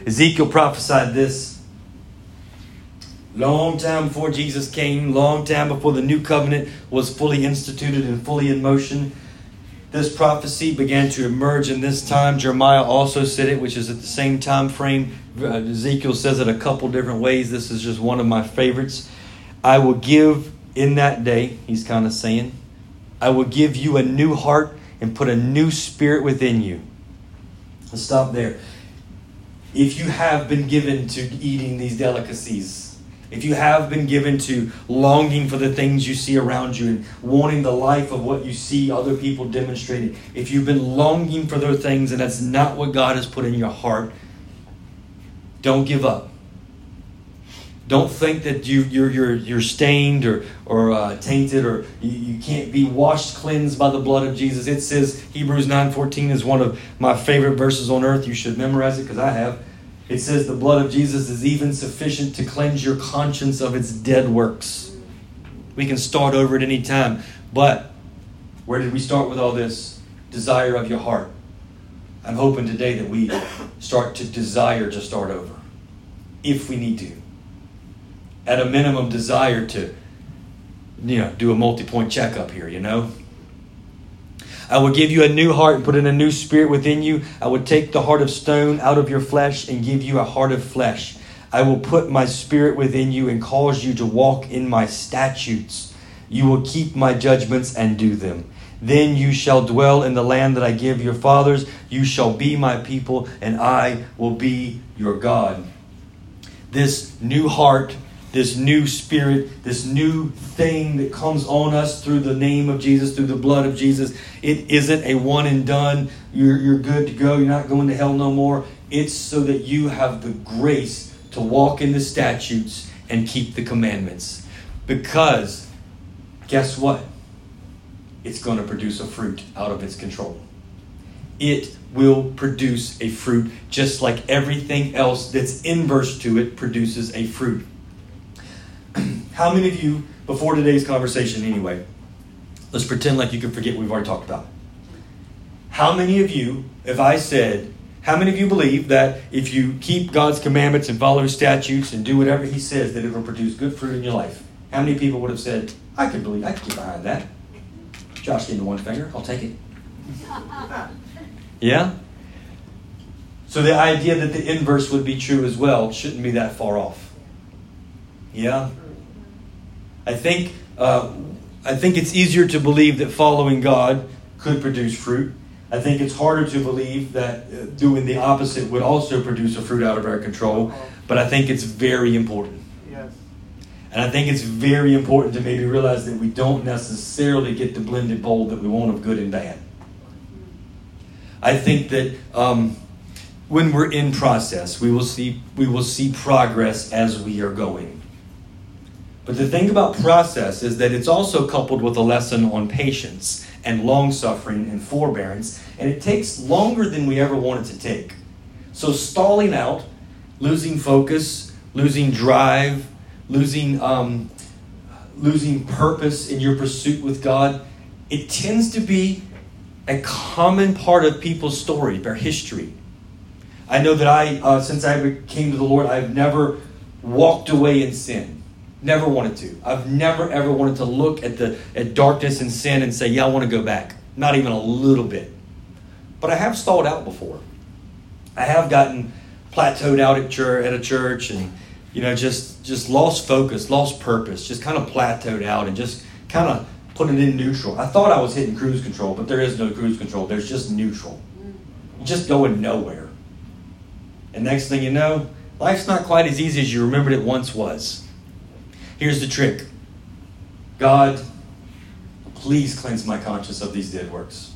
Ezekiel prophesied this long time before Jesus came, long time before the new covenant was fully instituted and fully in motion. This prophecy began to emerge in this time. Jeremiah also said it, which is at the same time frame. Ezekiel says it a couple different ways. This is just one of my favorites. I will give in that day, he's kind of saying, I will give you a new heart and put a new spirit within you. Let's stop there. If you have been given to eating these delicacies, if you have been given to longing for the things you see around you and wanting the life of what you see other people demonstrating, if you've been longing for those things and that's not what God has put in your heart, don't give up. Don't think that you, you're, you're, you're stained or, or uh, tainted or you, you can't be washed, cleansed by the blood of Jesus. It says Hebrews nine fourteen is one of my favorite verses on earth. You should memorize it because I have. It says the blood of Jesus is even sufficient to cleanse your conscience of its dead works. We can start over at any time. But where did we start with all this? Desire of your heart. I'm hoping today that we start to desire to start over. If we need to. At a minimum, desire to, you know, do a multi-point checkup here, you know. I will give you a new heart and put in a new spirit within you. I will take the heart of stone out of your flesh and give you a heart of flesh. I will put my spirit within you and cause you to walk in my statutes. You will keep my judgments and do them. Then you shall dwell in the land that I give your fathers. You shall be my people and I will be your God. This new heart, this new spirit, this new thing that comes on us through the name of Jesus, through the blood of Jesus. It isn't a one and done. You're, you're good to go. You're not going to hell no more. It's so that you have the grace to walk in the statutes and keep the commandments. Because guess what? It's going to produce a fruit out of its control. It will produce a fruit just like everything else that's inverse to it produces a fruit. How many of you, before today's conversation anyway, let's pretend like you can forget we've already talked about it. How many of you, if I said, how many of you believe that if you keep God's commandments and follow his statutes and do whatever he says, that it will produce good fruit in your life? How many people would have said, I can believe, I can get behind that. Josh gave me one finger, I'll take it. Yeah? So the idea that the inverse would be true as well shouldn't be that far off. Yeah? I think uh, I think it's easier to believe that following God could produce fruit. I think it's harder to believe that doing the opposite would also produce a fruit out of our control. But I think it's very important. Yes. And I think it's very important to maybe realize that we don't necessarily get the blended bowl that we want of good and bad. I think that um, when we're in process, we will see we will see progress as we are going. But the thing about process is that it's also coupled with a lesson on patience and long-suffering and forbearance. And it takes longer than we ever want it to take. So stalling out, losing focus, losing drive, losing, um, losing purpose in your pursuit with God, it tends to be a common part of people's story, their history. I know that I, uh, since I came to the Lord, I've never walked away in sin. Never wanted to. I've never, ever wanted to look at the at darkness and sin and say, yeah, I want to go back. Not even a little bit. But I have stalled out before. I have gotten plateaued out at church, at a church and, you know, just, just lost focus, lost purpose, just kind of plateaued out and just kind of put it in neutral. I thought I was hitting cruise control, but there is no cruise control. There's just neutral. You're just going nowhere. And next thing you know, life's not quite as easy as you remembered it once was. Here's the trick. God, please cleanse my conscience of these dead works.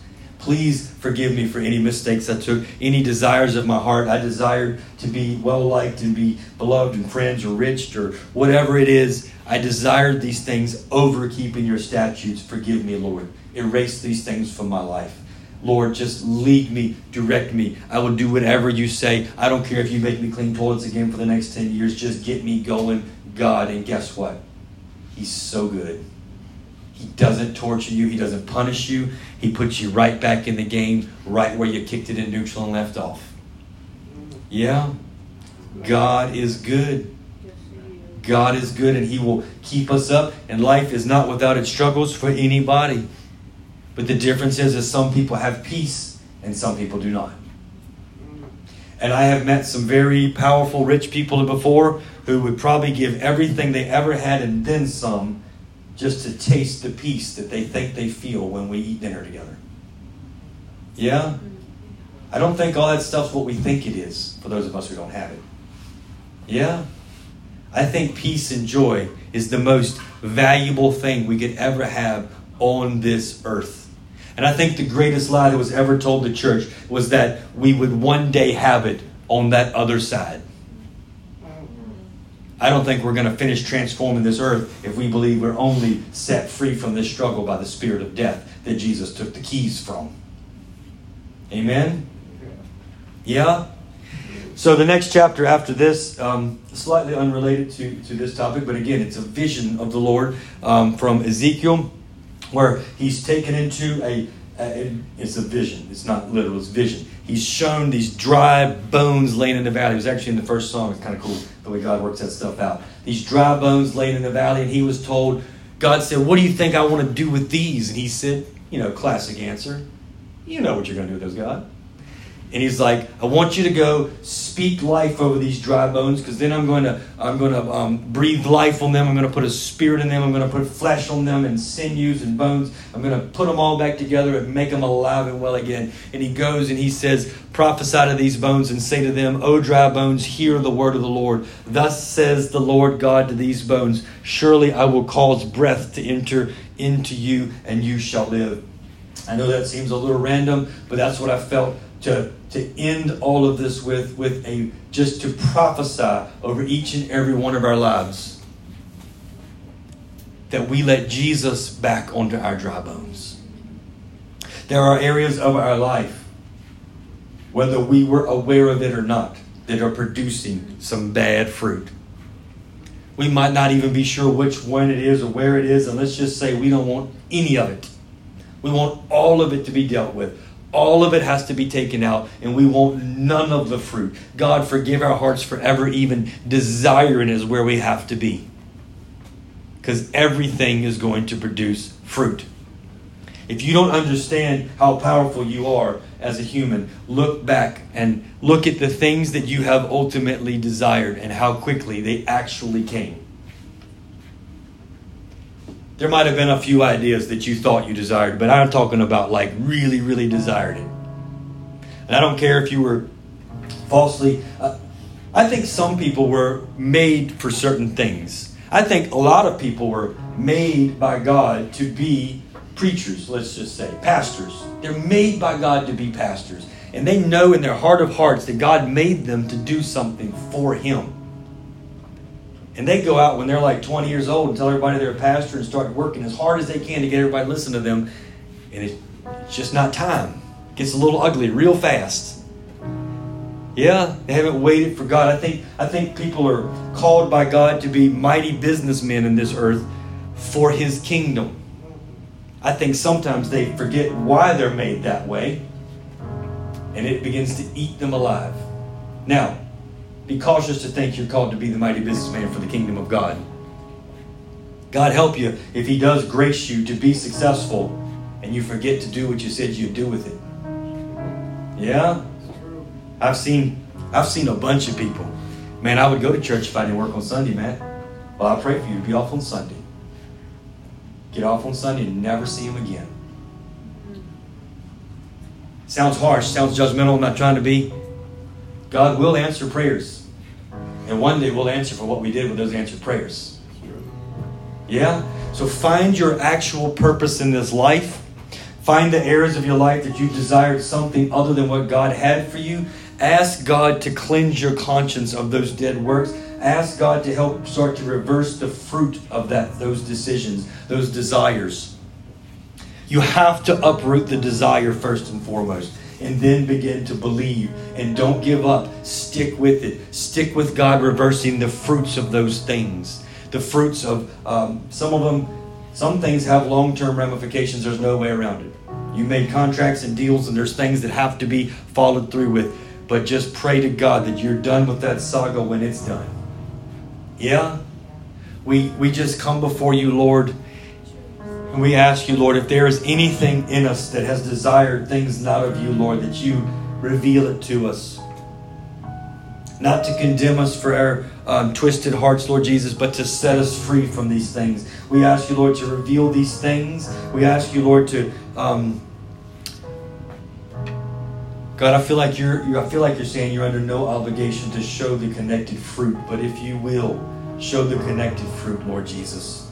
Please forgive me for any mistakes I took, any desires of my heart. I desired to be well-liked and be beloved and friends or rich or whatever it is. I desired these things over keeping your statutes. Forgive me, Lord. Erase these things from my life. Lord, just lead me, direct me. I will do whatever you say. I don't care if you make me clean toilets again for the next ten years. Just get me going, God. And guess what? He's so good. He doesn't torture you. He doesn't punish you. He puts you right back in the game, right where you kicked it in neutral and left off. Yeah, God is good. God is good, and he will keep us up. And life is not without its struggles for anybody. But the difference is, is some people have peace and some people do not. And I have met some very powerful, rich people before who would probably give everything they ever had and then some just to taste the peace that they think they feel when we eat dinner together. Yeah? I don't think all that stuff's what we think it is for those of us who don't have it. Yeah? I think peace and joy is the most valuable thing we could ever have on this earth. And I think the greatest lie that was ever told the church was that we would one day have it on that other side. I don't think we're going to finish transforming this earth if we believe we're only set free from this struggle by the spirit of death that Jesus took the keys from. Amen? Yeah? So the next chapter after this, um, slightly unrelated to, to this topic, but again, it's a vision of the Lord um, from Ezekiel, where he's taken into a, a, it's a vision. It's not literal, it's vision. He's shown these dry bones laying in the valley. It was actually in the first song. It's kind of cool the way God works that stuff out. These dry bones laying in the valley. And he was told, God said, what do you think I want to do with these? And he said, you know, classic answer. You know what you're going to do with those, God. And he's like, I want you to go speak life over these dry bones, because then I'm going to I'm going to um, breathe life on them. I'm going to put a spirit in them. I'm going to put flesh on them and sinews and bones. I'm going to put them all back together and make them alive and well again. And he goes and he says, prophesy to these bones and say to them, O dry bones, hear the word of the Lord. Thus says the Lord God to these bones, surely I will cause breath to enter into you and you shall live. I know that seems a little random, but that's what I felt. To, to end all of this with, with a just to prophesy over each and every one of our lives. That we let Jesus back onto our dry bones. There are areas of our life, whether we were aware of it or not, that are producing some bad fruit. We might not even be sure which one it is or where it is, and let's just say we don't want any of it. We want all of it to be dealt with. All of it has to be taken out, and we want none of the fruit. God, forgive our hearts forever, even desiring is where we have to be. Because everything is going to produce fruit. If you don't understand how powerful you are as a human, look back and look at the things that you have ultimately desired and how quickly they actually came. There might have been a few ideas that you thought you desired, but I'm talking about like really, really desired it. And I don't care if you were falsely. Uh, I think some people were made for certain things. I think a lot of people were made by God to be preachers, let's just say, pastors. They're made by God to be pastors. And they know in their heart of hearts that God made them to do something for Him. And they go out when they're like twenty years old and tell everybody they're a pastor and start working as hard as they can to get everybody to listen to them. And it's just not time. It gets a little ugly real fast. Yeah, they haven't waited for God. I think I think people are called by God to be mighty businessmen in this earth for His kingdom. I think sometimes they forget why they're made that way. And it begins to eat them alive. Now, be cautious to think you're called to be the mighty businessman for the kingdom of God. God help you if He does grace you to be successful and you forget to do what you said you'd do with it. Yeah? I've seen I've seen a bunch of people. Man, I would go to church if I didn't work on Sunday, man. Well, I pray for you to be off on Sunday. Get off on Sunday and never see Him again. Sounds harsh, sounds judgmental, I'm not trying to be. God will answer prayers. And one day we'll answer for what we did with those answered prayers. Yeah? So find your actual purpose in this life. Find the areas of your life that you desired something other than what God had for you. Ask God to cleanse your conscience of those dead works. Ask God to help start to reverse the fruit of that, those decisions, those desires. You have to uproot the desire first and foremost, and then begin to believe. And don't give up. Stick with it. Stick with God reversing the fruits of those things. The fruits of um, some of them, some things have long-term ramifications. There's no way around it. You made contracts and deals, and there's things that have to be followed through with. But just pray to God that you're done with that saga when it's done. Yeah? We, we just come before you, Lord, and we ask you, Lord, if there is anything in us that has desired things not of you, Lord, that you reveal it to us. Not to condemn us for our um, twisted hearts, Lord Jesus, but to set us free from these things. We ask you, Lord, to reveal these things. We ask you, Lord, to... Um, God, I feel like you're, you're I feel like you're saying you're under no obligation to show the connected fruit. But if you will, show the connected fruit, Lord Jesus.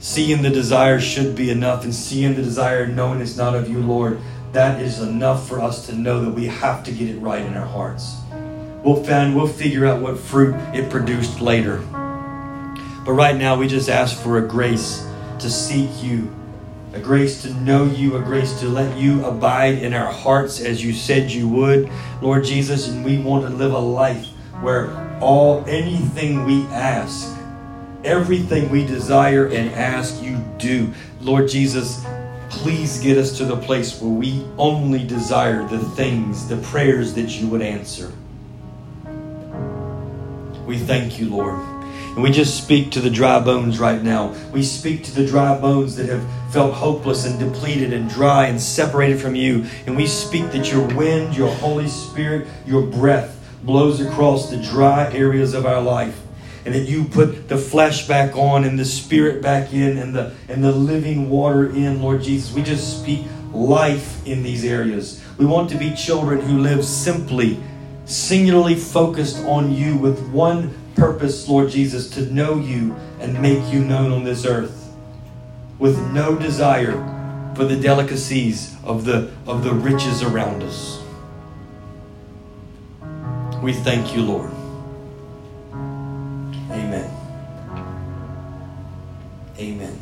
Seeing the desire should be enough. And seeing the desire, knowing it's not of you, Lord, that is enough for us to know that we have to get it right in our hearts. We'll find, we'll figure out what fruit it produced later. But right now, we just ask for a grace to seek you. A grace to know you, a grace to let you abide in our hearts as you said you would, Lord Jesus. And we want to live a life where all, anything we ask, everything we desire and ask, you do. Lord Jesus, please get us to the place where we only desire the things, the prayers that you would answer. We thank you, Lord. And we just speak to the dry bones right now. We speak to the dry bones that have felt hopeless and depleted and dry and separated from you. And we speak that your wind, your Holy Spirit, your breath blows across the dry areas of our life. And that you put the flesh back on and the spirit back in and the, and the living water in, Lord Jesus. We just speak life in these areas. We want to be children who live simply, singularly focused on you with one purpose, Lord Jesus, to know you and make you known on this earth, with no desire for the delicacies of the of the riches around us. We thank you, Lord. Amen. Amen.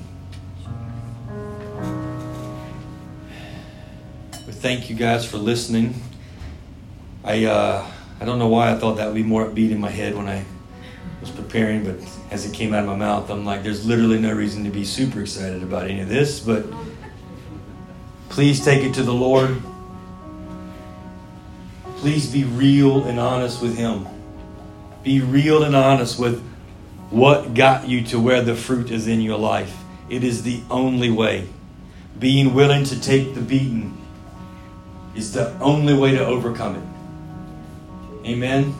We thank you guys for listening. I uh, I don't know why I thought that would be more upbeat in my head when I was preparing, but as it came out of my mouth, I'm like, there's literally no reason to be super excited about any of this, but please take it to the Lord. Please be real and honest with Him. Be real and honest with what got you to where the fruit is in your life. It is the only way. Being willing to take the beating is the only way to overcome it. Amen.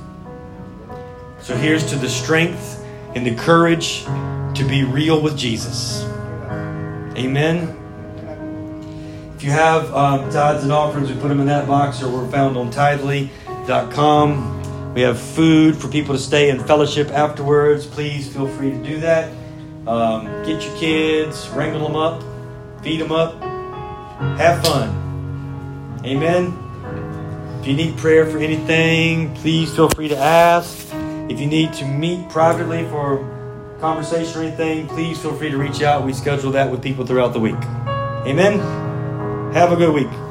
So here's to the strength and the courage to be real with Jesus. Amen. If you have um, tithes and offerings, we put them in that box, or we're found on tithely dot com. We have food for people to stay in fellowship afterwards. Please feel free to do that. Um, get your kids, wrangle them up, feed them up, have fun. Amen. If you need prayer for anything, please feel free to ask. If you need to meet privately for conversation or anything, please feel free to reach out. We schedule that with people throughout the week. Amen. Have a good week.